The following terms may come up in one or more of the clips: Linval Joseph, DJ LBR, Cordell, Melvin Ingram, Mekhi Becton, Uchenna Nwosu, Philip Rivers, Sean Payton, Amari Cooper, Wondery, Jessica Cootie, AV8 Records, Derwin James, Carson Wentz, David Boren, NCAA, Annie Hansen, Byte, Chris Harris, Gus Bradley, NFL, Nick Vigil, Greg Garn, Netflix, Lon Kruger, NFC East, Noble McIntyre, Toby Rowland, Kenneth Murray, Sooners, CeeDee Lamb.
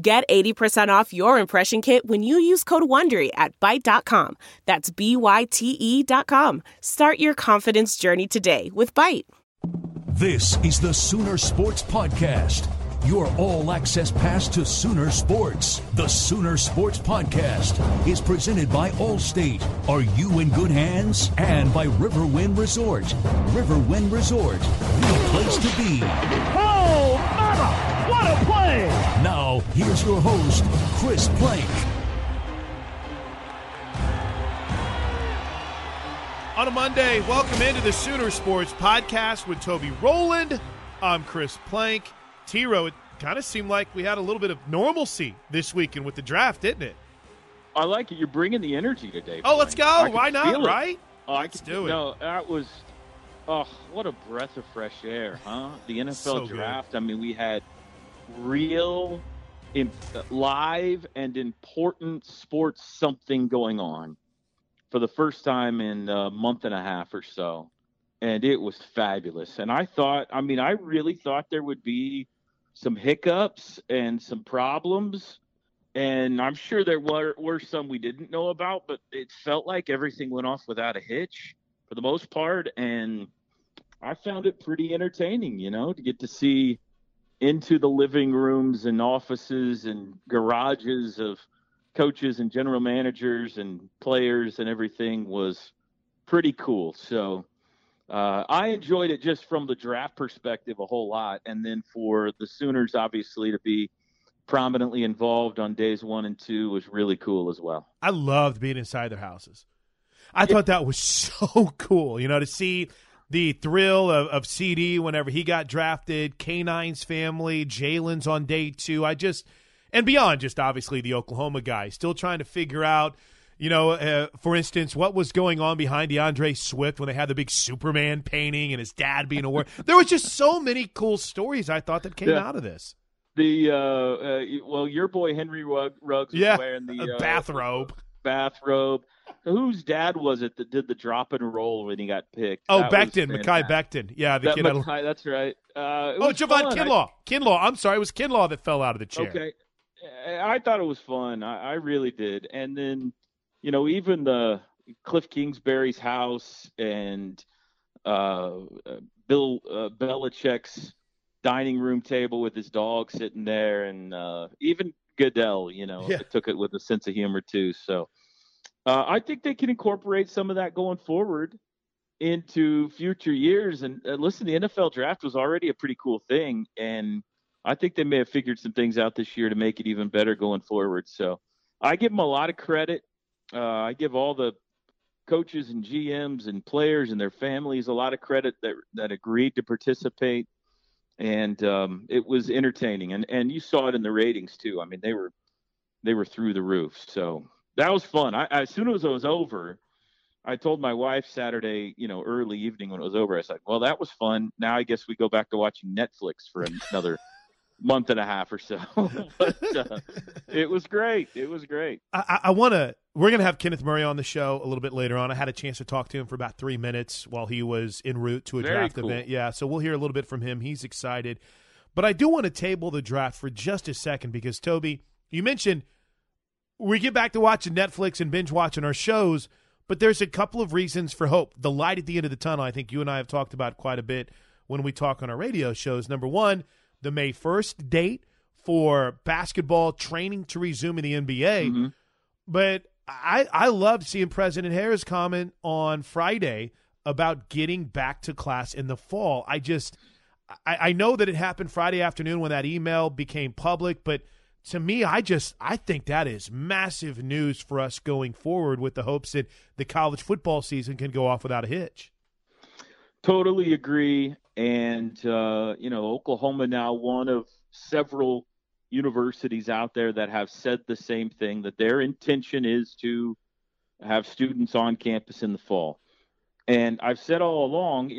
Get 80% off your impression kit when you use code WONDERY at Byte.com. That's Byte.com. Start your confidence journey today with Byte. This is the Sooner Sports Podcast, your all-access pass to Sooner Sports. The Sooner Sports Podcast is presented by Allstate. Are you in good hands? And by Riverwind Resort. Riverwind Resort, the place to be. Oh, mama! What a play! Now, here's your host, Chris Plank. On a Monday, welcome into the Sooner Sports Podcast with Toby Rowland. I'm Chris Plank. T-Row, it kind of seemed like we had a little bit of normalcy this weekend with the draft, didn't it? I like it. You're bringing the energy today. Oh, Plank. Let's go. Why not, right? Oh, let's do it. No, that was, what a breath of fresh air, huh? The NFL so draft, good. I mean, we had real, live, and important sports something going on for the first time in a month and a half or so. And it was fabulous. And I really thought there would be some hiccups and some problems. And I'm sure there were some we didn't know about, but it felt like everything went off without a hitch for the most part. And I found it pretty entertaining, to get to see into the living rooms and offices and garages of coaches and general managers and players, and everything was pretty cool. So I enjoyed it just from the draft perspective a whole lot. And then for the Sooners, obviously, to be prominently involved on days 1 and 2 was really cool as well. I loved being inside their houses. I thought that was so cool, to see the thrill of CeeDee whenever he got drafted, K-9's family, Jalen's on day 2. And beyond just obviously the Oklahoma guy, still trying to figure out, for instance, what was going on behind DeAndre Swift when they had the big Superman painting and his dad being aware. There was just so many cool stories I thought that came out of this. Your boy Henry Ruggs was wearing the bathrobe. Whose dad was it that did the drop and roll when he got picked? Oh, Becton, Mekhi Becton. Yeah, the kid. Mekhi, that's right. Javon Kinlaw. Kinlaw. I'm sorry, it was Kinlaw that fell out of the chair. Okay, I thought it was fun. I really did. And then, even the Cliff Kingsbury's house and Bill Belichick's dining room table with his dog sitting there, and even Goodell, took it with a sense of humor too. So. I think they can incorporate some of that going forward into future years. And listen, the NFL draft was already a pretty cool thing, and I think they may have figured some things out this year to make it even better going forward. So I give them a lot of credit. I give all the coaches and GMs and players and their families a lot of credit that agreed to participate. And it was entertaining. And you saw it in the ratings too. I mean, they were through the roof. So that was fun. As soon as it was over, I told my wife Saturday, early evening when it was over, I said, well, that was fun. Now I guess we go back to watching Netflix for another month and a half or so. But it was great. It was great. We're going to have Kenneth Murray on the show a little bit later on. I had a chance to talk to him for about 3 minutes while he was en route to a draft event. Yeah, so we'll hear a little bit from him. He's excited. But I do want to table the draft for just a second because, Toby, you mentioned we get back to watching Netflix and binge watching our shows, but there's a couple of reasons for hope. The light at the end of the tunnel, I think you and I have talked about quite a bit when we talk on our radio shows. Number one, the May 1st date for basketball training to resume in the NBA. Mm-hmm. But I loved seeing President Harris comment on Friday about getting back to class in the fall. I know that it happened Friday afternoon when that email became public, but to me, I think that is massive news for us going forward with the hopes that the college football season can go off without a hitch. Totally agree. And, Oklahoma now one of several universities out there that have said the same thing, that their intention is to have students on campus in the fall. And I've said all along,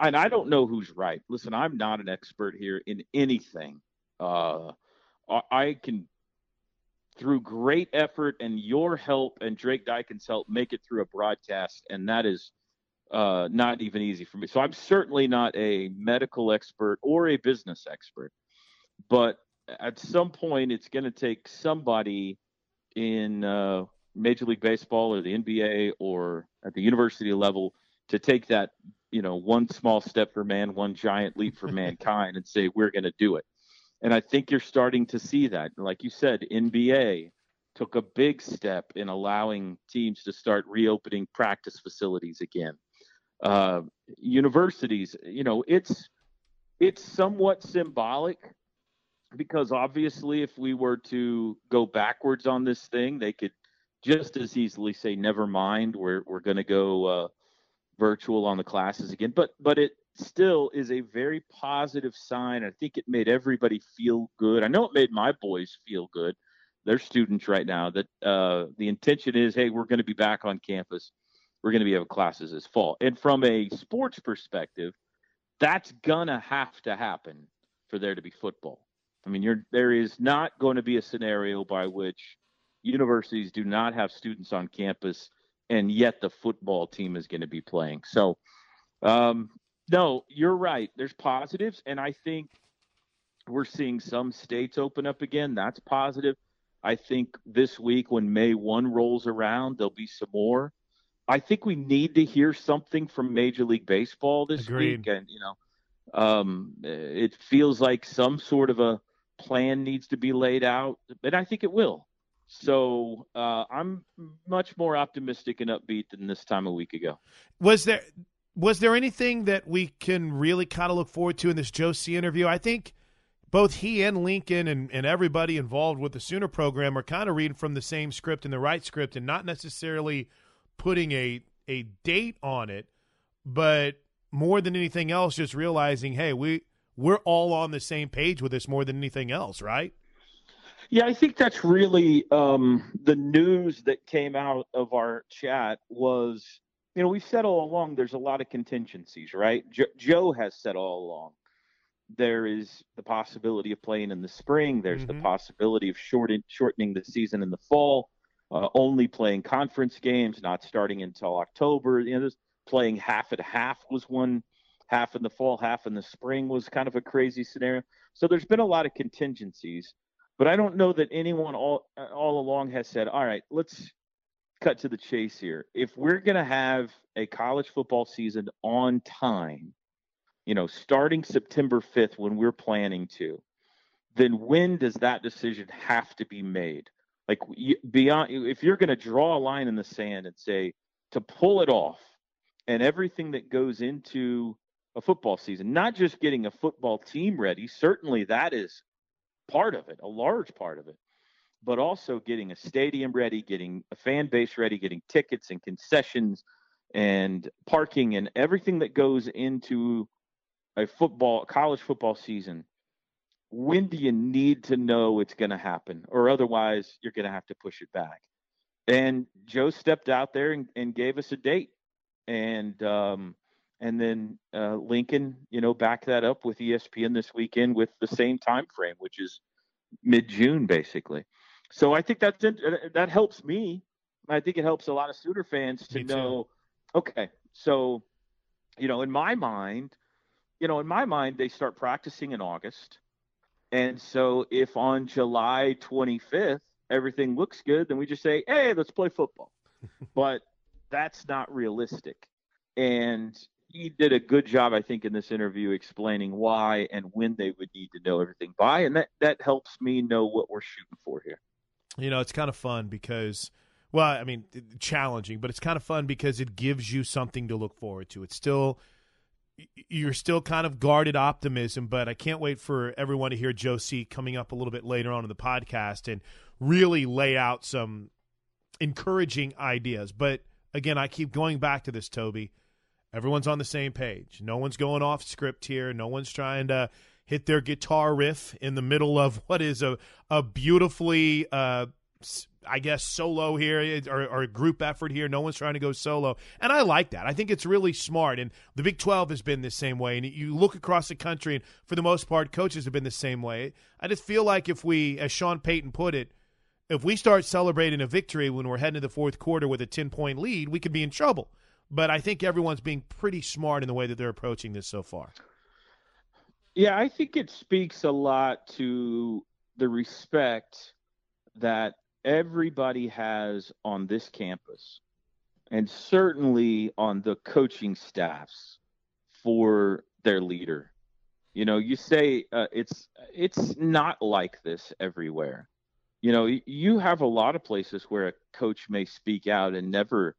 and I don't know who's right. Listen, I'm not an expert here in anything. I can, through great effort and your help and Drake Dykin's help, make it through a broadcast, and that is not even easy for me. So I'm certainly not a medical expert or a business expert. But at some point, it's going to take somebody in Major League Baseball or the NBA or at the university level to take that, one small step for man, one giant leap for mankind and say, we're going to do it. And I think you're starting to see that. Like you said, NBA took a big step in allowing teams to start reopening practice facilities again. Universities, it's somewhat symbolic. Because obviously, if we were to go backwards on this thing, they could just as easily say, never mind, we're going to go virtual on the classes again. But it still is a very positive sign. I think it made everybody feel good. I know it made my boys feel good. They're students right now that the intention is, hey, we're going to be back on campus. We're going to be having classes this fall. And from a sports perspective, that's going to have to happen for there to be football. I mean, there is not going to be a scenario by which universities do not have students on campus, and yet the football team is going to be playing. So, no, you're right. There's positives, and I think we're seeing some states open up again. That's positive. I think this week when May 1 rolls around, there'll be some more. I think we need to hear something from Major League Baseball this week. And, it feels like some sort of a plan needs to be laid out, and I think it will. So I'm much more optimistic and upbeat than this time a week ago. Was there anything that we can really kind of look forward to in this Joe C interview? I think both he and Lincoln and everybody involved with the Sooner program are kind of reading from the same script and the right script and not necessarily putting a date on it, but more than anything else, just realizing, hey, we're all on the same page with this more than anything else, right? Yeah, I think that's really the news that came out of our chat was, we've said all along there's a lot of contingencies, right? Joe has said all along there is the possibility of playing in the spring. There's the possibility of shortening the season in the fall, only playing conference games, not starting until October. There's playing half and half was one, half in the fall, half in the spring was kind of a crazy scenario. So there's been a lot of contingencies, but I don't know that anyone all along has said, all right, let's cut to the chase here. If we're going to have a college football season on time, starting September 5th when we're planning to, then when does that decision have to be made? Like beyond, if you're going to draw a line in the sand and say to pull it off, and everything that goes into a football season, not just getting a football team ready, certainly that is part of it, a large part of it, but also getting a stadium ready, getting a fan base ready, getting tickets and concessions and parking and everything that goes into a college football season. When do you need to know it's going to happen? Or otherwise, you're going to have to push it back. And Joe stepped out there and gave us a date. And then Lincoln, backed that up with ESPN this weekend with the same time frame, which is mid-June, basically. So I think that's it. That helps me. I think it helps a lot of Sooner fans to know, okay, so, in my mind, they start practicing in August. And so if on July 25th, everything looks good, then we just say, hey, let's play football. But that's not realistic. And he did a good job, I think, in this interview explaining why and when they would need to know everything by. And that helps me know what we're shooting for here. It's kind of fun because – well, I mean, challenging, but it's kind of fun because it gives you something to look forward to. It's still, you're still kind of guarded optimism, but I can't wait for everyone to hear Joe C coming up a little bit later on in the podcast and really lay out some encouraging ideas. But again, I keep going back to this, Toby. Everyone's on the same page. No one's going off script here. No one's trying to hit their guitar riff in the middle of what is a beautifully, I guess, solo here or a group effort here. No one's trying to go solo. And I like that. I think it's really smart. And the Big 12 has been the same way. And you look across the country, and for the most part, coaches have been the same way. I just feel like if we, as Sean Payton put it, if we start celebrating a victory when we're heading to the fourth quarter with a 10-point lead, we could be in trouble. But I think everyone's being pretty smart in the way that they're approaching this so far. Yeah, I think it speaks a lot to the respect that everybody has on this campus, and certainly on the coaching staffs, for their leader. You say it's not like this everywhere. You have a lot of places where a coach may speak out and never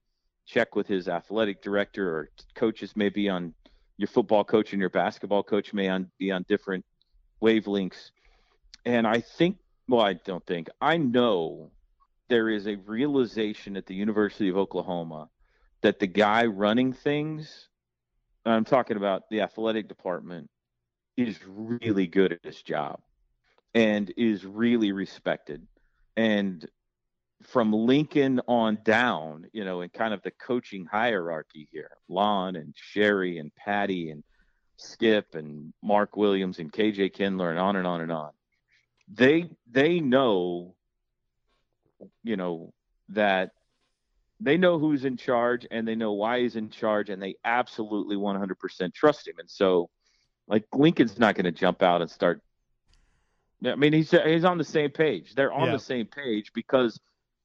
check with his athletic director, or coaches may be on — your football coach and your basketball coach may be on different wavelengths. And I know there is a realization at the University of Oklahoma that the guy running things — I'm talking about the athletic department — is really good at his job and is really respected. And from Lincoln on down, in kind of the coaching hierarchy here, Lon and Sherry and Patty and Skip and Mark Williams and KJ Kindler and on and on and on. They know, that they know who's in charge, and they know why he's in charge, and they absolutely 100% trust him. And so, like, Lincoln's not going to jump out and start — I mean, he's on the same page. They're on the same page because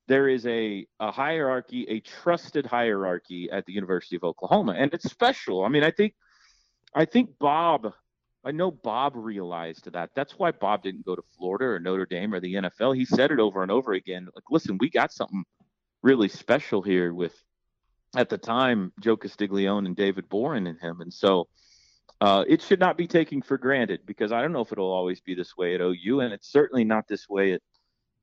there is a hierarchy, a trusted hierarchy at the University of Oklahoma, and it's special. I mean, I think Bob — I know Bob realized that. That's why Bob didn't go to Florida or Notre Dame or the NFL. He said it over and over again. Like, listen, we got something really special here with, at the time, Joe Castiglione and David Boren and him. And so it should not be taken for granted, because I don't know if it'll always be this way at OU, and it's certainly not this way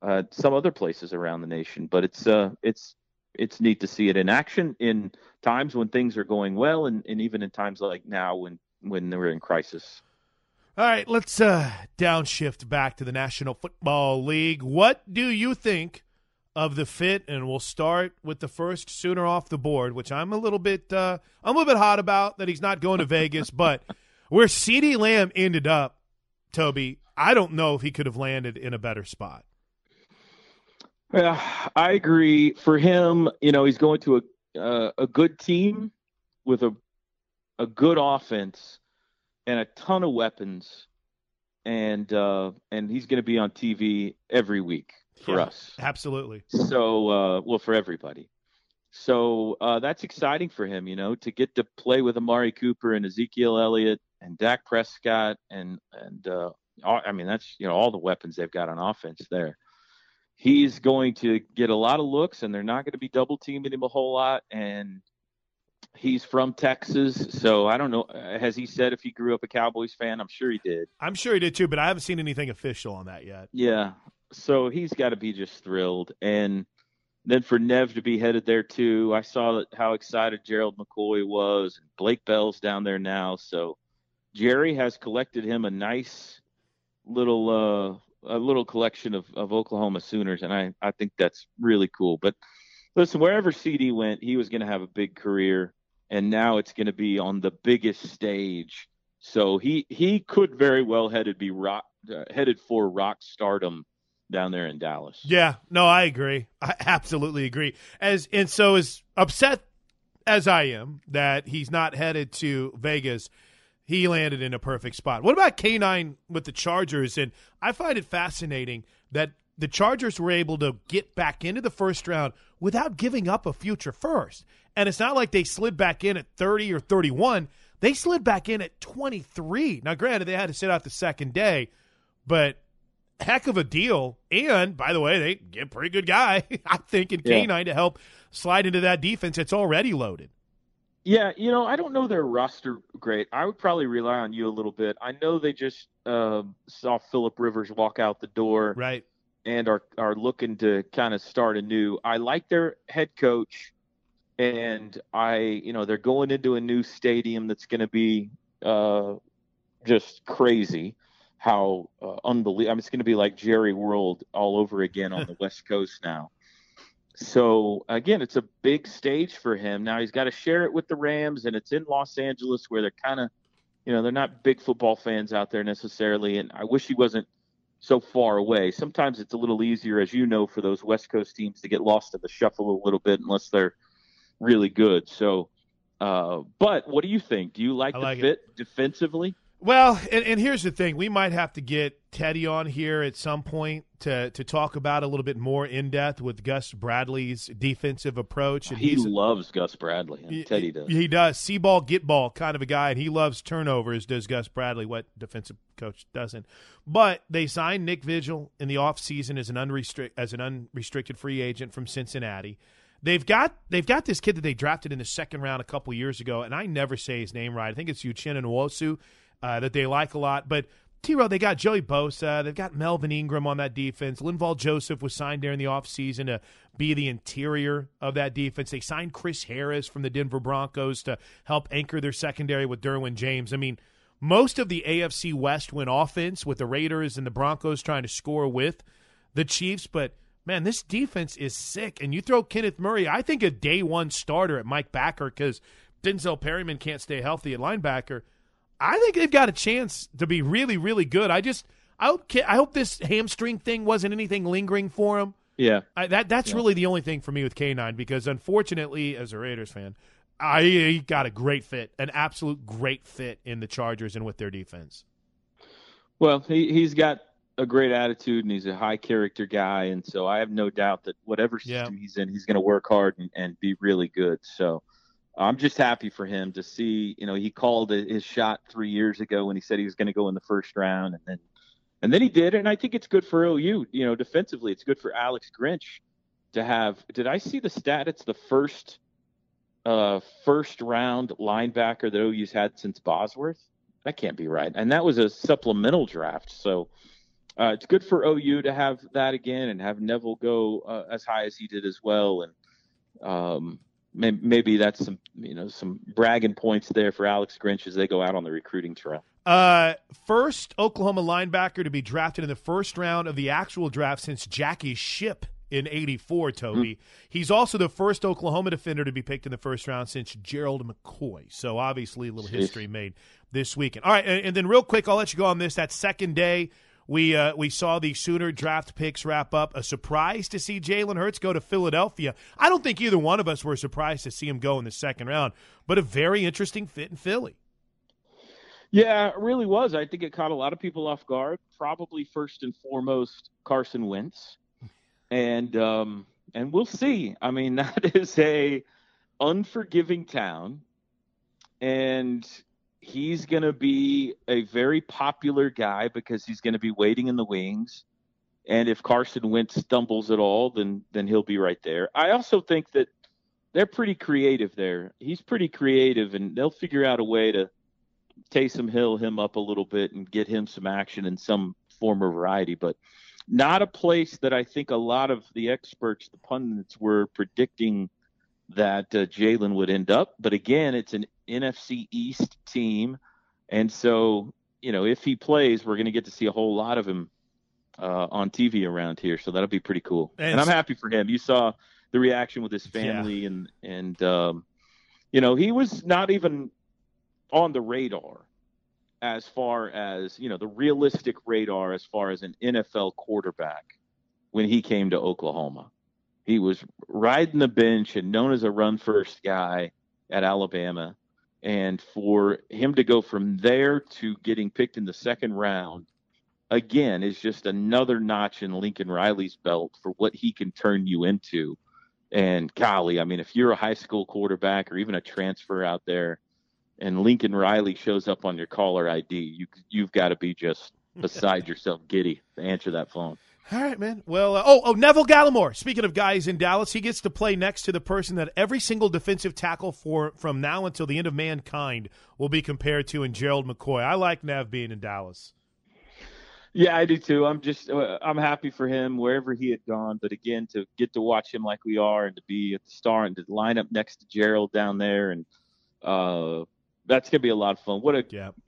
at some other places around the nation. But it's neat to see it in action in times when things are going well, and even in times like now when we're in crisis. All right, let's downshift back to the National Football League. What do you think of the fit? And we'll start with the first Sooner off the board, which I'm a little bit hot about, that he's not going to Vegas. But where CeeDee Lamb ended up, Toby, I don't know if he could have landed in a better spot. Yeah, I agree. For him, he's going to a good team with a good offense and a ton of weapons, and he's going to be on TV every week for us. Absolutely. So, for everybody. So that's exciting for him, to get to play with Amari Cooper and Ezekiel Elliott and Dak Prescott and that's, all the weapons they've got on offense there. He's going to get a lot of looks, and they're not going to be double teaming him a whole lot. And he's from Texas, so I don't know. Has he said if he grew up a Cowboys fan? I'm sure he did. I'm sure he did too, but I haven't seen anything official on that yet. Yeah, so he's got to be just thrilled. And then for Nev to be headed there too, I saw how excited Gerald McCoy was. Blake Bell's down there now, so Jerry has collected him a nice little collection of Oklahoma Sooners, and I think that's really cool. But Listen, wherever CeeDee went, he was going to have a big career, and now it's going to be on the biggest stage. So he could very well headed for rock stardom down there in Dallas. Yeah, no, I agree. I absolutely agree. So as upset as I am that he's not headed to Vegas, he landed in a perfect spot. What about K-9 with the Chargers? And I find it fascinating that the Chargers were able to get back into the first round without giving up a future first. And it's not like they slid back in at 30 or 31. They slid back in at 23. Now, granted, they had to sit out the second day, but heck of a deal. And, by the way, they get a pretty good guy, I think, in K-9 to help slide into that defense that's already loaded. Yeah, you know, I don't know their roster great. I would probably rely on you a little bit. I know they just saw Philip Rivers walk out the door, right, and are looking to kind of start anew. I like their head coach, and they're going into a new stadium that's going to be just crazy. How unbelievable! I mean, it's going to be like Jerry World all over again on the West Coast now. So, again, it's a big stage for him. Now he's got to share it with the Rams, and it's in Los Angeles where they're kind of, they're not big football fans out there necessarily, and I wish he wasn't so far away. Sometimes it's a little easier, as you know, for those West Coast teams to get lost in the shuffle a little bit unless they're really good. So, but what do you think? Do you like the fit defensively? Well, and here's the thing. We might have to get Teddy on here at some point to talk about a little bit more in depth with Gus Bradley's defensive approach. And he loves Gus Bradley. Teddy does. He does. See ball, get ball kind of a guy, and he loves turnovers, does Gus Bradley, what defensive coach doesn't. But they signed Nick Vigil in the offseason as an unrestricted free agent from Cincinnati. They've got this kid that they drafted in the second round a couple years ago, and I never say his name right. I think it's Uchenna Nwosu. That they like a lot. But, T-Row, they got Joey Bosa. They've got Melvin Ingram on that defense. Linval Joseph was signed there in the offseason to be the interior of that defense. They signed Chris Harris from the Denver Broncos to help anchor their secondary with Derwin James. I mean, most of the AFC West went offense with the Raiders and the Broncos trying to score with the Chiefs. But, man, this defense is sick. And you throw Kenneth Murray, I think a day one starter at Mike Backer because Denzel Perryman can't stay healthy at linebacker. I think they've got a chance to be really, really good. I hope this hamstring thing wasn't anything lingering for him. Yeah. That's really the only thing for me with K-9 because, unfortunately, as a Raiders fan, he got a great fit, an absolute great fit in the Chargers and with their defense. Well, he's got a great attitude, and he's a high-character guy, and so I have no doubt that whatever system he's in, he's going to work hard and be really good, so – I'm just happy for him to see, he called his shot 3 years ago when he said he was going to go in the first round. And then he did. And I think it's good for OU, defensively. It's good for Alex Grinch to have. Did I see the stat? It's the first round linebacker that OU's had since Bosworth. That can't be right. And that was a supplemental draft. So it's good for OU to have that again and have Neville go as high as he did as well. And, maybe that's some bragging points there for Alex Grinch as they go out on the recruiting trail. First Oklahoma linebacker to be drafted in the first round of the actual draft since Jackie Shipp in '84, Toby. Mm-hmm. He's also the first Oklahoma defender to be picked in the first round since Gerald McCoy. So obviously a little history made this weekend. All right, and then real quick, I'll let you go on this. That second day, we saw the Sooner draft picks wrap up. A surprise to see Jalen Hurts go to Philadelphia. I don't think either one of us were surprised to see him go in the second round, but a very interesting fit in Philly. Yeah, it really was. I think it caught a lot of people off guard, probably first and foremost Carson Wentz. And we'll see. I mean, that is a unforgiving town, and – he's going to be a very popular guy because he's going to be waiting in the wings. And if Carson Wentz stumbles at all, then he'll be right there. I also think that they're pretty creative there. He's pretty creative, and they'll figure out a way to Taysom Hill him up a little bit and get him some action in some form or variety. But not a place that I think a lot of the experts, the pundits, were predicting that Jalen would end up. But again, it's an NFC East team. And so, if he plays, we're going to get to see a whole lot of him on TV around here. So that'll be pretty cool. And I'm happy for him. You saw the reaction with his family. Yeah. And you know, he was not even on the radar as far as, you know, the realistic radar as far as an NFL quarterback when he came to Oklahoma. He was riding the bench and known as a run-first guy at Alabama. And for him to go from there to getting picked in the second round, again, is just another notch in Lincoln Riley's belt for what he can turn you into. And golly, I mean, if you're a high school quarterback or even a transfer out there and Lincoln Riley shows up on your caller ID, you've got to be just beside yourself giddy to answer that phone. All right, man. Well, Neville Gallimore. Speaking of guys in Dallas, he gets to play next to the person that every single defensive tackle from now until the end of mankind will be compared to in Gerald McCoy. I like Nev being in Dallas. Yeah, I do too. I'm happy for him wherever he had gone. But again, to get to watch him like we are and to be at the star and to line up next to Gerald down there, and that's going to be a lot of fun.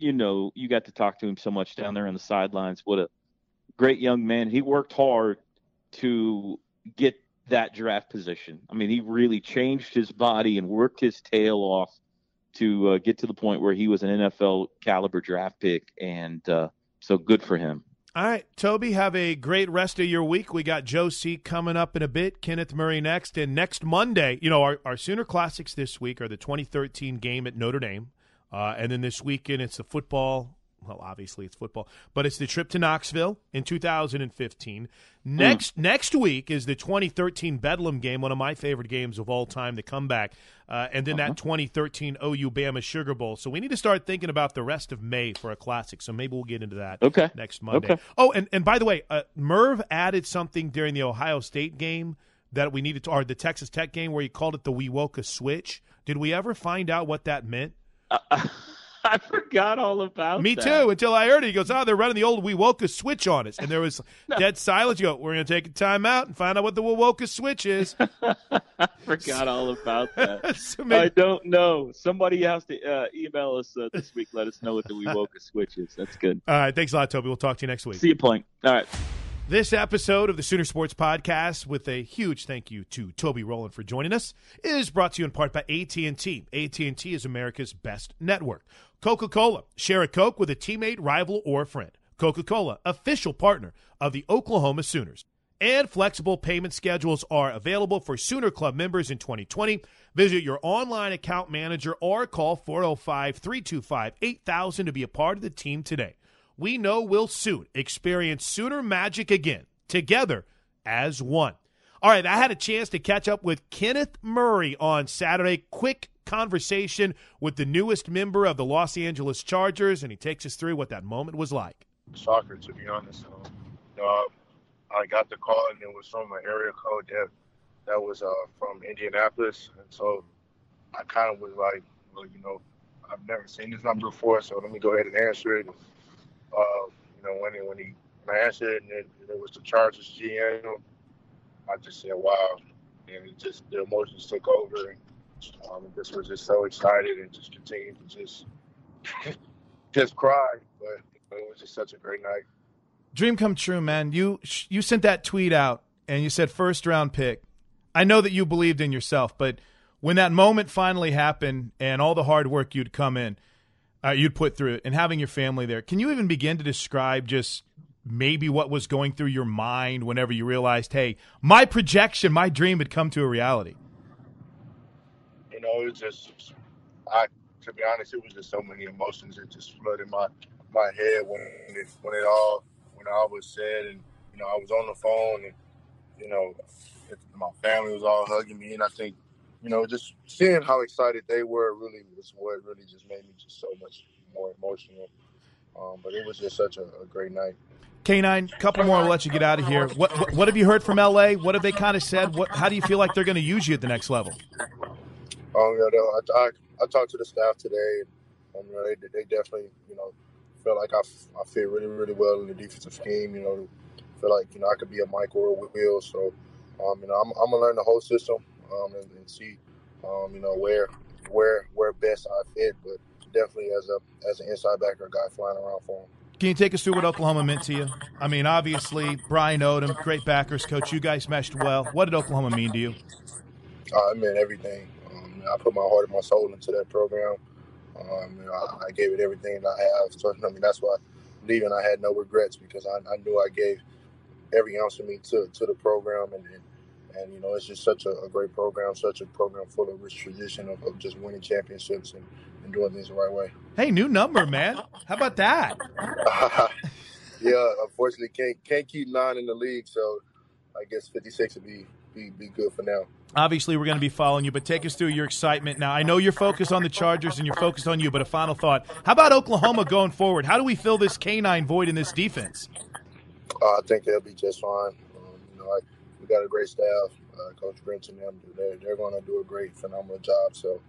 You know, you got to talk to him so much down there on the sidelines. What a great young man. He worked hard to get that draft position. I mean, he really changed his body and worked his tail off to get to the point where he was an NFL caliber draft pick. And so good for him. All right, Toby, have a great rest of your week. We got Joe C. coming up in a bit, Kenneth Murray next. And next Monday, you know, our Sooner Classics this week are the 2013 game at Notre Dame. And then this weekend, it's the football. Well, obviously it's football, but it's the trip to Knoxville in 2015. Next week is the 2013 Bedlam game, one of my favorite games of all time, the comeback, and then that 2013 OU Bama Sugar Bowl. So we need to start thinking about the rest of May for a classic, so maybe we'll get into that next Monday. Okay. Oh, and by the way, Merv added something during the Ohio State game that we needed to – or the Texas Tech game where he called it the Wewoka switch. Did we ever find out what that meant? I forgot all about that. Me too, until I heard it. He goes, they're running the old Wewoka switch on us. And there was dead silence. You go, we're going to take a timeout and find out what the Wewoka switch is. I forgot all about that. I don't know. Somebody has to email us this week. Let us know what the Wewoka switch is. That's good. All right. Thanks a lot, Toby. We'll talk to you next week. See you, Plank. All right. This episode of the Sooner Sports Podcast, with a huge thank you to Toby Rowland for joining us, is brought to you in part by AT&T. AT&T is America's best network. Coca-Cola. Share a Coke with a teammate, rival, or friend. Coca-Cola, official partner of the Oklahoma Sooners. And flexible payment schedules are available for Sooner Club members in 2020. Visit your online account manager or call 405-325-8000 to be a part of the team today. We know we'll soon experience Sooner magic again, together as one. All right, I had a chance to catch up with Kenneth Murray on Saturday. Quick conversation with the newest member of the Los Angeles Chargers, and he takes us through what that moment was like. Soccer, to be honest. I got the call, and it was from an area code that was from Indianapolis. And so I kind of was like, well, you know, I've never seen this number before, so let me go ahead and answer it. You know, when I answered it, and it was the Chargers GM, I just said, wow. And it just, the emotions took over. And this was just so excited, and just continued to just cry. But it was just such a great night. Dream come true, man. You sent that tweet out, and you said first round pick. I know that you believed in yourself, but when that moment finally happened and all the hard work you'd come in, you'd put through it, and having your family there. Can you even begin to describe just maybe what was going through your mind whenever you realized, hey, my projection, my dream had come to a reality? You know, it was just, to be honest, it was just so many emotions that just flooded my head when it all was said. And, you know, I was on the phone, and, you know, my family was all hugging me, and I think, you know, just seeing how excited they were really was what really just made me just so much more emotional. But it was just such a great night. K-9, couple more, we'll let you get out of here. What have you heard from L.A.? What have they kind of said? How do you feel like they're going to use you at the next level? You know, I talked to the staff today, and you know, they definitely, you know, feel like I fit really, really well in the defensive scheme. You know, feel like, you know, I could be a Mike or a Will. So, you know, I'm going to learn the whole system. And see, you know, where best I fit, but definitely as an inside backer, a guy flying around for him. Can you take us through what Oklahoma meant to you? I mean, obviously, Brian Odom, great backers coach. You guys meshed well. What did Oklahoma mean to you? It meant everything. I put my heart and my soul into that program. I gave it everything that I have. So, I mean, that's why leaving I had no regrets, because I knew I gave every ounce of me to the program. And you know, it's just such a great program, such a program full of rich tradition of just winning championships and doing things the right way. Hey, new number, man. How about that? Yeah, unfortunately, can't keep 9 in the league, so I guess 56 would be good for now. Obviously, we're going to be following you, but take us through your excitement now. I know you're focused on the Chargers and you're focused on you, but a final thought. How about Oklahoma going forward? How do we fill this canine void in this defense? I think they'll be just fine. We got a great staff. Coach Grinch and them, they're going to do a great, phenomenal job. So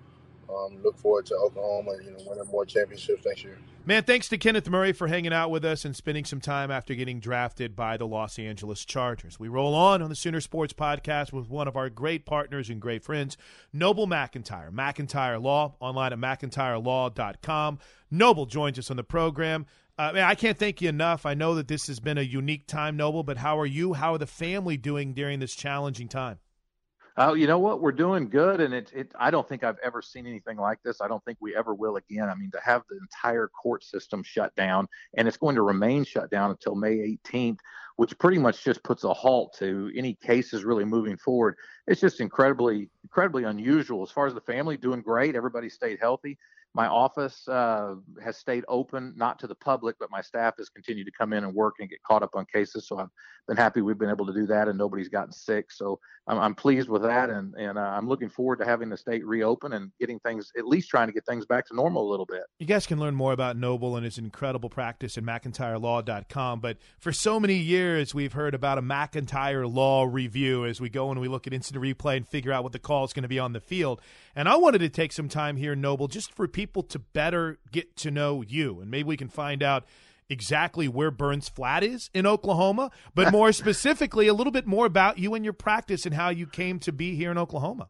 look forward to Oklahoma winning more championships next year. Man, thanks to Kenneth Murray for hanging out with us and spending some time after getting drafted by the Los Angeles Chargers. We roll on the Sooner Sports Podcast with one of our great partners and great friends, Noble McIntyre. McIntyre Law, online at McIntyreLaw.com. Noble joins us on the program. Man, I can't thank you enough. I know that this has been a unique time, Noble, but how are you? How are the family doing during this challenging time? Oh, you know what? We're doing good, and I don't think I've ever seen anything like this. I don't think we ever will again. I mean, to have the entire court system shut down, and it's going to remain shut down until May 18th, which pretty much just puts a halt to any cases really moving forward. It's just incredibly unusual. As far as the family, doing great. Everybody stayed healthy. My office has stayed open, not to the public, but my staff has continued to come in and work and get caught up on cases. So I've been happy we've been able to do that, and nobody's gotten sick. So I'm pleased with that, and I'm looking forward to having the state reopen and getting things, at least trying to get things back to normal a little bit. You guys can learn more about Noble and his incredible practice at McIntyreLaw.com. But for so many years, we've heard about a McIntyre Law review as we go and we look at instant replay and figure out what the call is going to be on the field. And I wanted to take some time here, Noble, just for people to better get to know you, and maybe we can find out exactly where Burns Flat is in Oklahoma, but more specifically a little bit more about you and your practice and how you came to be here in Oklahoma.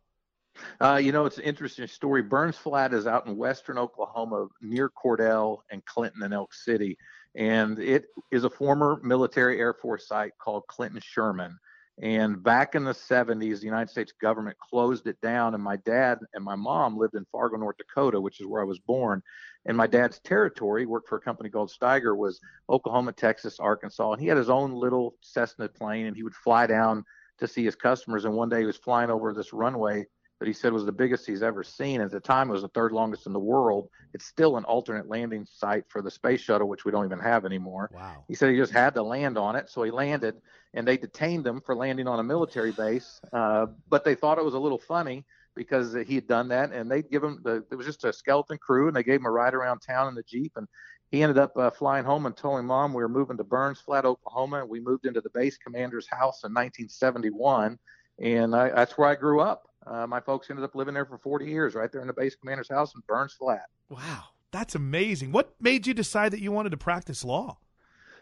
It's an interesting story. Burns Flat is out in western Oklahoma near Cordell and Clinton and Elk City, and it is a former military Air Force site called Clinton Sherman. And back in the 70s, the United States government closed it down, and my dad and my mom lived in Fargo, North Dakota, which is where I was born. And my dad's territory, worked for a company called Steiger, was Oklahoma, Texas, Arkansas. And he had his own little Cessna plane, and he would fly down to see his customers. And one day he was flying over this runway that he said was the biggest he's ever seen. At the time, it was the third longest in the world. It's still an alternate landing site for the space shuttle, which we don't even have anymore. Wow. He said he just had to land on it. So he landed, and they detained him for landing on a military base. But they thought it was a little funny because he had done that. And they'd give him it was just a skeleton crew, and they gave him a ride around town in the Jeep. And he ended up flying home and told him, Mom, we were moving to Burns Flat, Oklahoma. And we moved into the base commander's house in 1971. And that's where I grew up. My folks ended up living there for 40 years, right there in the base commander's house in Burns Flat. Wow, that's amazing. What made you decide that you wanted to practice law?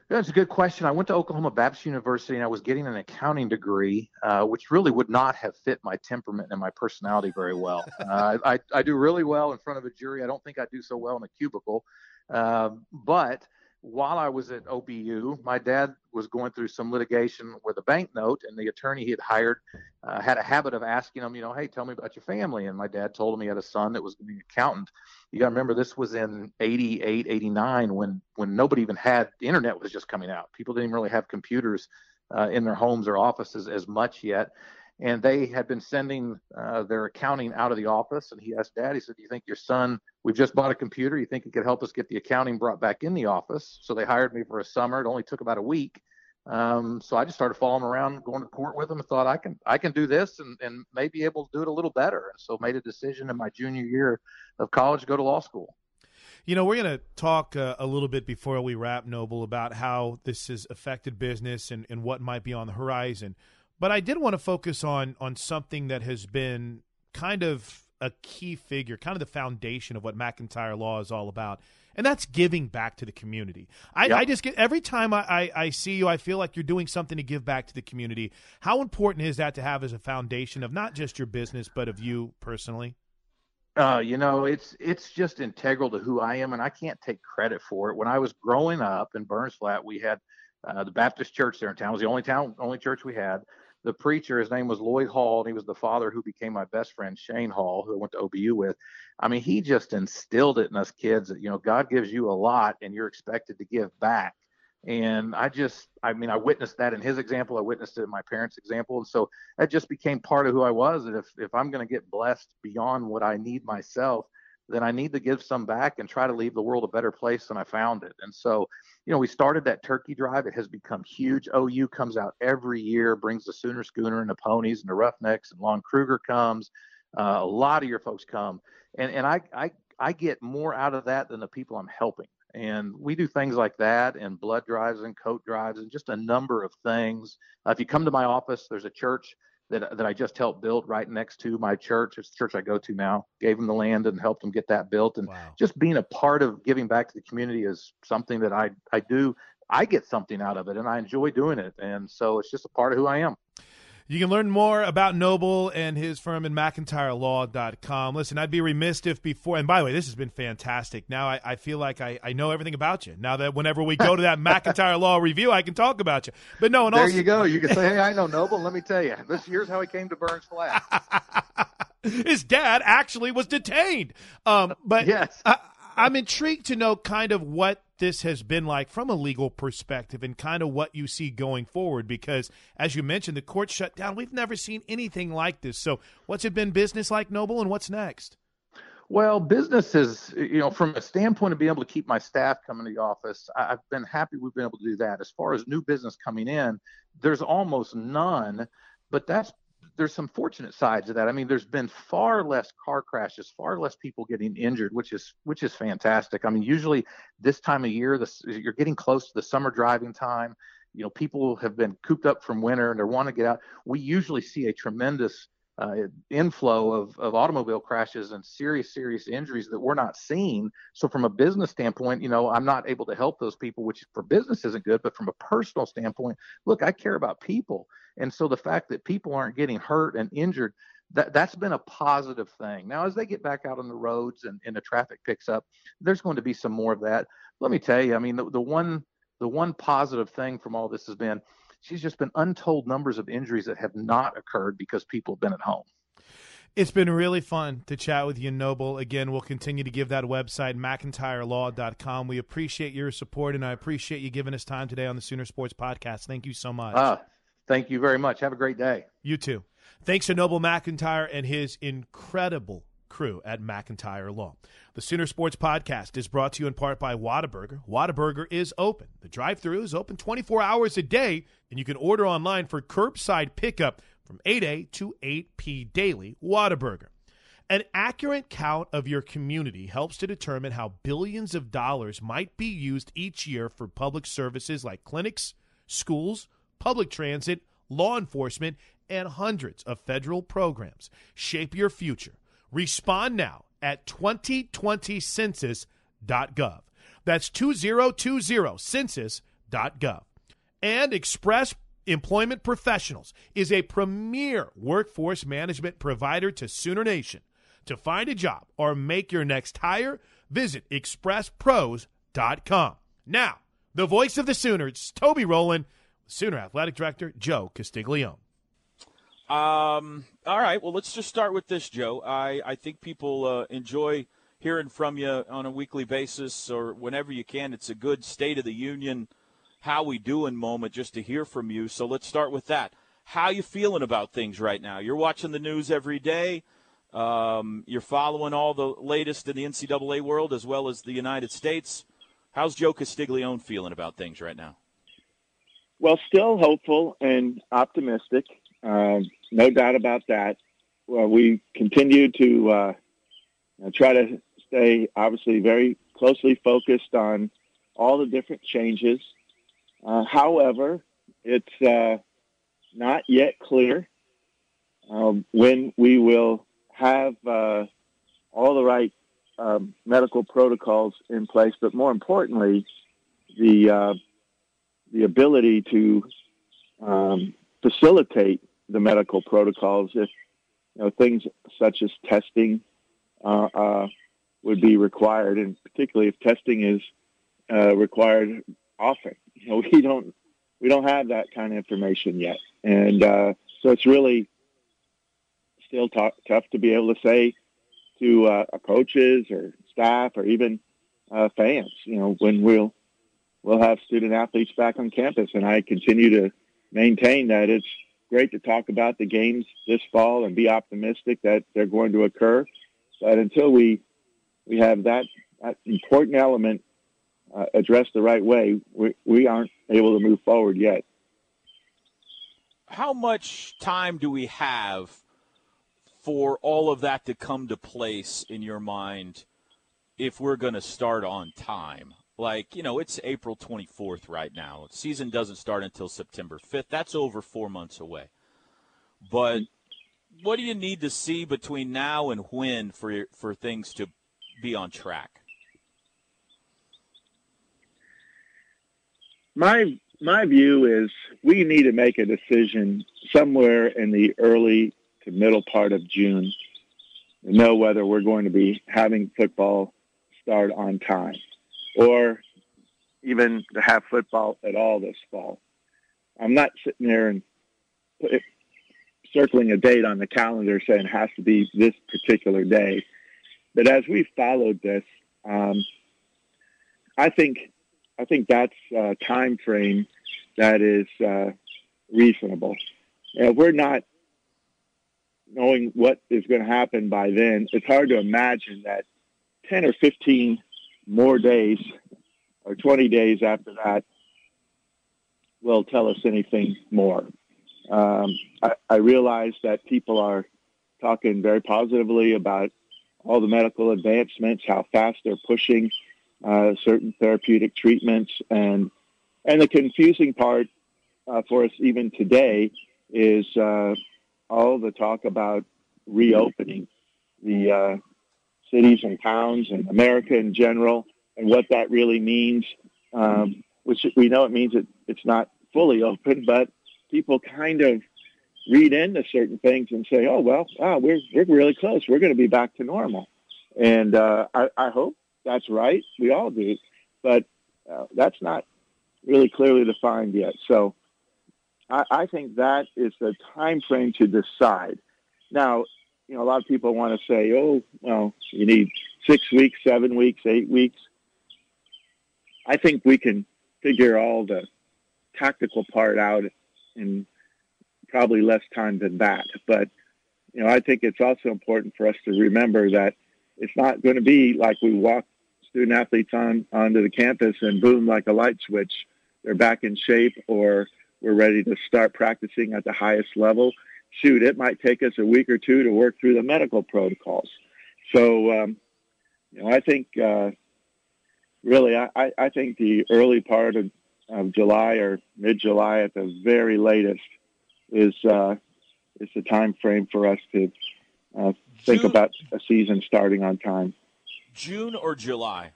That's a good question. I went to Oklahoma Baptist University, and I was getting an accounting degree, which really would not have fit my temperament and my personality very well. I do really well in front of a jury. I don't think I do so well in a cubicle. But while I was at OBU, my dad was going through some litigation with a bank note, and the attorney he had hired had a habit of asking him, hey, tell me about your family. And my dad told him he had a son that was going to be an accountant. You got to remember, this was in 88, 89, when nobody even had – the internet was just coming out. People didn't even really have computers in their homes or offices as much yet. And they had been sending their accounting out of the office. And he asked Dad, he said, do you think your son, we've just bought a computer, you think he could help us get the accounting brought back in the office? So they hired me for a summer. It only took about a week. So I just started following around, going to court with him, and thought I can do this and may be able to do it a little better. And so made a decision in my junior year of college to go to law school. We're going to talk a little bit before we wrap, Noble, about how this has affected business and what might be on the horizon. But I did want to focus on something that has been kind of a key figure, kind of the foundation of what McIntyre Law is all about, and that's giving back to the community. I just get, every time I see you, I feel like you're doing something to give back to the community. How important is that to have as a foundation of not just your business, but of you personally? It's just integral to who I am, and I can't take credit for it. When I was growing up in Burns Flat, we had the Baptist church there in town. It was the only church we had. The preacher, his name was Lloyd Hall, and he was the father who became my best friend, Shane Hall, who I went to OBU with. I mean, he just instilled it in us kids that, you know, God gives you a lot and you're expected to give back. And I witnessed that in his example. I witnessed it in my parents' example. And so that just became part of who I was. And if I'm going to get blessed beyond what I need myself, then I need to give some back and try to leave the world a better place than I found it. And so, you know, we started that turkey drive. It has become huge. OU comes out every year, brings the Sooner Schooner and the Ponies and the Roughnecks, and Lon Kruger comes. A lot of your folks come. And I get more out of that than the people I'm helping. And we do things like that, and blood drives and coat drives and just a number of things. If you come to my office, there's a church that I just helped build right next to my church. It's the church I go to now. Gave them the land and helped them get that built. And wow. Just being a part of giving back to the community is something that I do. I get something out of it, and I enjoy doing it. And so it's just a part of who I am. You can learn more about Noble and his firm at McIntyreLaw.com. Listen, I'd be remiss if before – and by the way, this has been fantastic. Now I feel like I know everything about you. Now that whenever we go to that McIntyre Law review, I can talk about you. But no, and there also, you go. You can say, hey, I know Noble. Let me tell you. Here's how he came to Burns Flat. His dad actually was detained. But yes. I'm intrigued to know kind of what this has been like from a legal perspective and kind of what you see going forward, because as you mentioned, the court shut down. We've never seen anything like this. So what's it been business like, Noble, and what's next? Well, business is, you know, from a standpoint of being able to keep my staff coming to the office, I've been happy we've been able to do that. As far as new business coming in, there's almost none, but there's some fortunate sides of that. I mean, there's been far less car crashes, far less people getting injured, which is fantastic. I mean, usually this time of year, you're getting close to the summer driving time. You know, people have been cooped up from winter and they want to get out. We usually see a tremendous inflow of automobile crashes and serious injuries that we're not seeing. So from a business standpoint, you know, I'm not able to help those people, which for business isn't good, but from a personal standpoint, look, I care about people. And so the fact that people aren't getting hurt and injured, that's been a positive thing. Now, as they get back out on the roads and the traffic picks up, there's going to be some more of that. Let me tell you, I mean, the one positive thing from all this has been, she's just been untold numbers of injuries that have not occurred because people have been at home. It's been really fun to chat with you, Noble. Again, we'll continue to give that website, McIntyreLaw.com. We appreciate your support, and I appreciate you giving us time today on the Sooner Sports Podcast. Thank you so much. Thank you very much. Have a great day. You too. Thanks to Noble McIntyre and his incredible crew at McIntyre Law. The Sooner Sports Podcast is brought to you in part by Whataburger. Whataburger is open. The drive-thru is open 24 hours a day, and you can order online for curbside pickup from 8A to 8P daily. Whataburger. An accurate count of your community helps to determine how billions of dollars might be used each year for public services like clinics, schools, public transit, law enforcement, and hundreds of federal programs. Shape your future. Respond now at 2020census.gov. That's 2020census.gov. And Express Employment Professionals is a premier workforce management provider to Sooner Nation. To find a job or make your next hire, visit expresspros.com. Now, the voice of the Sooners, Toby Rowland, Sooner Athletic Director Joe Castiglione. All right. Well, let's just start with this, Joe. I think people enjoy hearing from you on a weekly basis or whenever you can. It's a good State of the Union, how we doing moment just to hear from you. So let's start with that. How you feeling about things right now? You're watching the news every day. You're following all the latest in the NCAA world as well as the United States. How's Joe Castiglione feeling about things right now? Well, still hopeful and optimistic, no doubt about that. Well, we continue to try to stay, obviously, very closely focused on all the different changes. However, it's not yet clear when we will have all the right medical protocols in place, but more importantly, the ability to facilitate the medical protocols if, you know, things such as testing would be required, and particularly if testing is required often. You know, we don't have that kind of information yet, and so it's really still tough to be able to say to coaches or staff or even fans, you know, when we'll have student athletes back on campus. And I continue to maintain that it's great to talk about the games this fall and be optimistic that they're going to occur. But until we have that important element addressed the right way, we aren't able to move forward yet. How much time do we have for all of that to come to place in your mind if we're going to start on time? Like, you know, it's April 24th right now. The season doesn't start until September 5th. That's over 4 months away. But what do you need to see between now and when for things to be on track? My view is we need to make a decision somewhere in the early to middle part of June to know whether we're going to be having football start on time, or even to have football at all this fall. I'm not sitting there and circling a date on the calendar saying it has to be this particular day. But as we followed this, I think that's a time frame that is reasonable. And we're not knowing what is going to happen by then. It's hard to imagine that 10 or 15 more days or 20 days after that will tell us anything more. I realize that people are talking very positively about all the medical advancements, how fast they're pushing certain therapeutic treatments. And the confusing part for us even today is all the talk about reopening the cities and towns and America in general, and what that really means, which we know it means it's not fully open, but people kind of read into certain things and say, oh, well, wow, we're really close. We're going to be back to normal. And I hope that's right. We all do. But that's not really clearly defined yet. So I think that is the time frame to decide. Now, you know, a lot of people want to say, oh, well, you need 6 weeks, 7 weeks, 8 weeks. I think we can figure all the tactical part out in probably less time than that. But, you know, I think it's also important for us to remember that it's not going to be like we walk student athletes onto the campus and boom, like a light switch, they're back in shape or we're ready to start practicing at the highest level. Shoot, it might take us a week or two to work through the medical protocols. So, you know, I think really, I think the early part of July or mid-July at the very latest is the time frame for us to think about a season starting on time. June or July?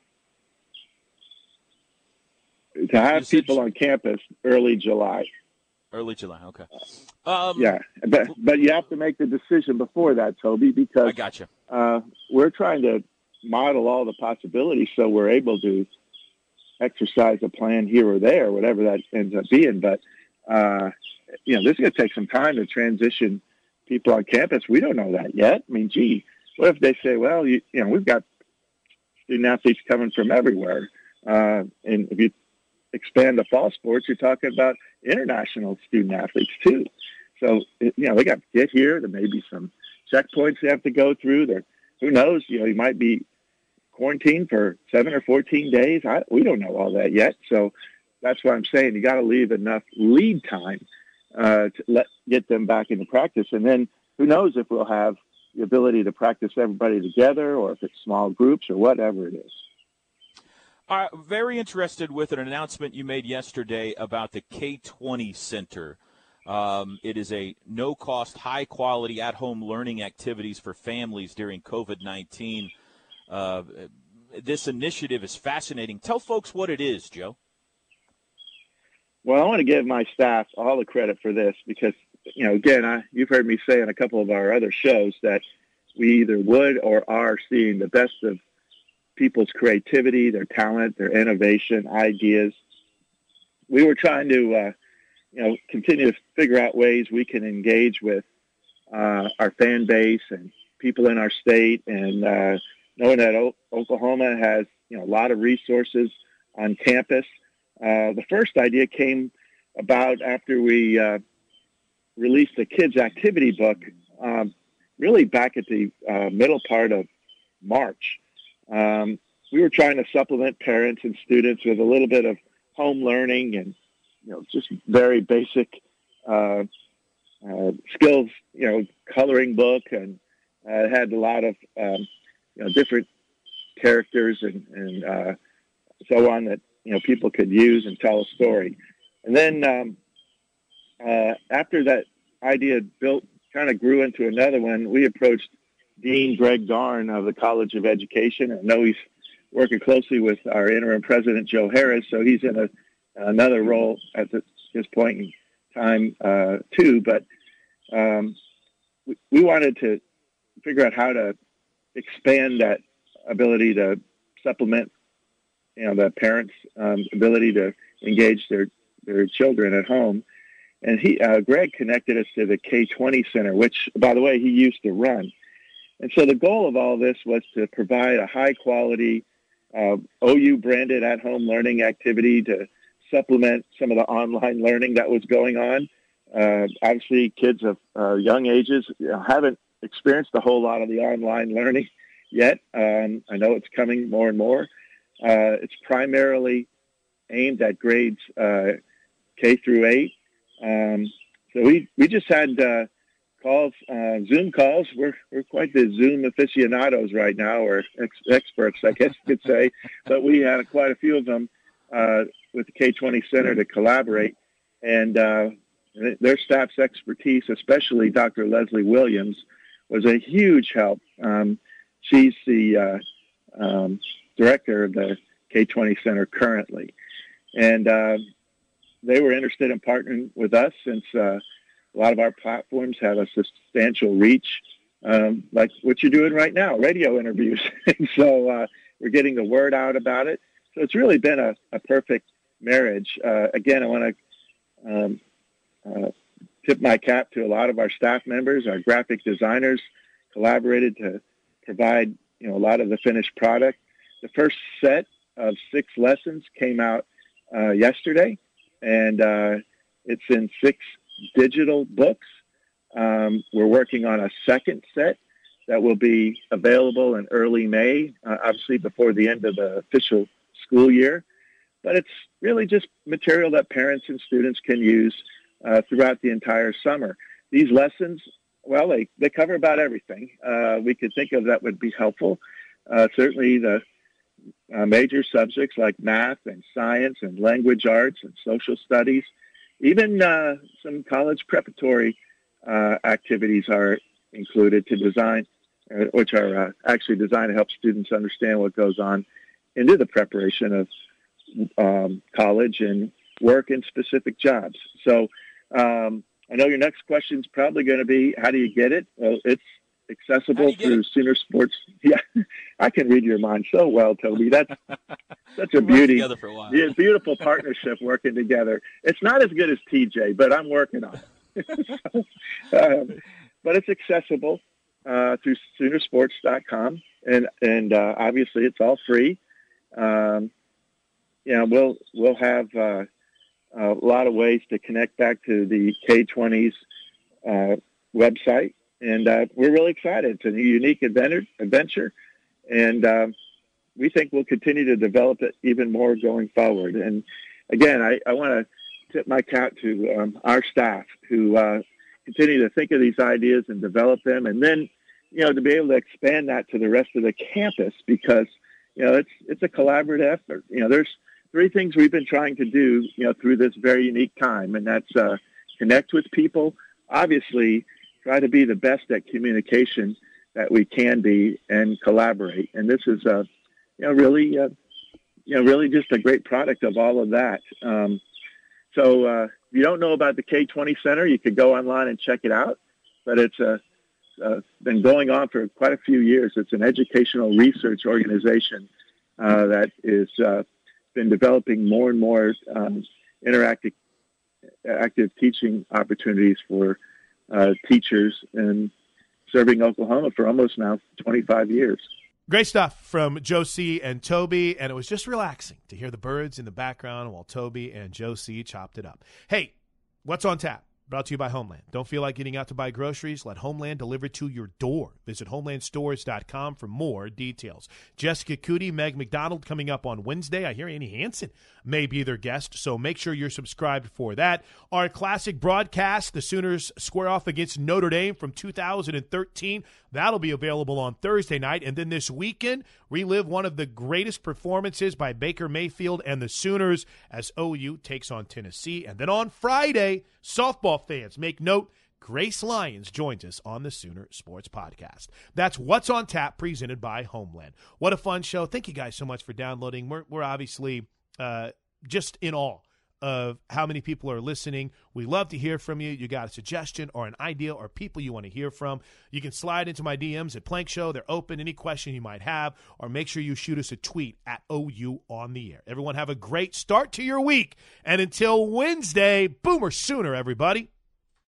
To have people on campus early July. Early July, okay. Yeah, but you have to make the decision before that, Toby, because I got you. We're trying to model all the possibilities so we're able to exercise a plan here or there, whatever that ends up being. But, you know, this is going to take some time to transition people on campus. We don't know that yet. I mean, gee, what if they say, well, you know, we've got student athletes coming from everywhere. And if you expand to fall sports, you're talking about international student athletes too. So, you know, they got to get here. There may be some checkpoints they have to go through. Who knows? You know, you might be quarantined for 7 or 14 days. We don't know all that yet. So that's what I'm saying. You got to leave enough lead time to get them back into practice. And then who knows if we'll have the ability to practice everybody together or if it's small groups or whatever it is. Very interested with an announcement you made yesterday about the K-20 Center. It is a no-cost, high-quality, at-home learning activities for families during COVID-19. This initiative is fascinating. Tell folks what it is, Joe. Well, I want to give my staff all the credit for this because, you know, again, you've heard me say on a couple of our other shows that We either would or are seeing the best of people's creativity, their talent, their innovation, ideas. We were trying to, continue to figure out ways we can engage with our fan base and people in our state, and knowing that Oklahoma has, a lot of resources on campus. The first idea came about after we released the kids' activity book, really back at the middle part of March. We were trying to supplement parents and students with a little bit of home learning and, just very basic skills, coloring book, and it had a lot of, different characters and so on that, people could use and tell a story. And then after that idea kind of grew into another one, we approached Dean Greg Garn of the College of Education. I know he's working closely with our interim president, Joe Harris, so he's in another role at this point in time too. But we wanted to figure out how to expand that ability to supplement, the parents' ability to engage their children at home. And Greg connected us to the K-20 Center, which, by the way, he used to run. And so the goal of all this was to provide a high-quality OU-branded at-home learning activity to supplement some of the online learning that was going on. Obviously, kids of young ages haven't experienced a whole lot of the online learning yet. I know it's coming more and more. It's primarily aimed at grades K through 8. So we just had calls, Zoom calls. We're quite the Zoom aficionados right now, or experts, I guess you could say. But we had quite a few of them with the K-20 Center to collaborate. And their staff's expertise, especially Dr. Leslie Williams, was a huge help. She's the director of the K-20 Center currently. And they were interested in partnering with us since a lot of our platforms have a substantial reach, like what you're doing right now, radio interviews. And so we're getting the word out about it. So it's really been a perfect marriage. Again, I want to tip my cap to a lot of our staff members. Our graphic designers collaborated to provide, a lot of the finished product. The first set of 6 lessons came out yesterday. And it's in 6 digital books. We're working on a second set that will be available in early May, obviously before the end of the official school year. But it's really just material that parents and students can use throughout the entire summer. These lessons, well, they cover about everything we could think of that would be helpful. Certainly the major subjects like math and science and language arts and social studies, even some college preparatory activities are included to design, which are actually designed to help students understand what goes on into the preparation of college and work in specific jobs. So I know your next question is probably going to be, how do you get it? Well, it's accessible through Sooner Sports. Yeah, I can read your mind so well, Toby. That's such a beauty. Together for a while. Yeah, beautiful partnership working together. It's not as good as TJ, but I'm working on it. But it's accessible through Soonersports.com, and obviously it's all free. We'll have a lot of ways to connect back to the K-20's website. And we're really excited. It's a unique adventure, and we think we'll continue to develop it even more going forward. And, again, I want to tip my cap to our staff who continue to think of these ideas and develop them, and then, to be able to expand that to the rest of the campus because, it's a collaborative effort. There's 3 things we've been trying to do, through this very unique time, and that's connect with people, obviously, try to be the best at communication that we can be and collaborate. And this is, really just a great product of all of that. So if you don't know about the K-20 Center, you could go online and check it out. But it's been going on for quite a few years. It's an educational research organization that is been developing more and more interactive teaching opportunities for teachers and serving Oklahoma for almost now 25 years. Great stuff from Josie and Toby, and it was just relaxing to hear the birds in the background while Toby and Josie chopped it up. Hey, what's on tap? Brought to you by Homeland. Don't feel like getting out to buy groceries? Let Homeland deliver to your door. Visit homelandstores.com for more details. Jessica Cootie, Meg McDonald coming up on Wednesday. I hear Annie Hansen may be their guest, so make sure you're subscribed for that. Our classic broadcast, the Sooners square off against Notre Dame from 2013. That'll be available on Thursday night. And then this weekend, relive one of the greatest performances by Baker Mayfield and the Sooners as OU takes on Tennessee. And then on Friday, softball fans, make note, Grace Lyons joins us on the Sooner Sports Podcast. That's What's on Tap, presented by Homeland. What a fun show. Thank you guys so much for downloading. We're obviously just in awe of how many people are listening. We love to hear from you. You got a suggestion or an idea or people you want to hear from, you can slide into my DMs at Plank Show. They're open. Any question you might have, or make sure you shoot us a tweet at OU on the air. Everyone have a great start to your week. And until Wednesday, Boomer Sooner, everybody.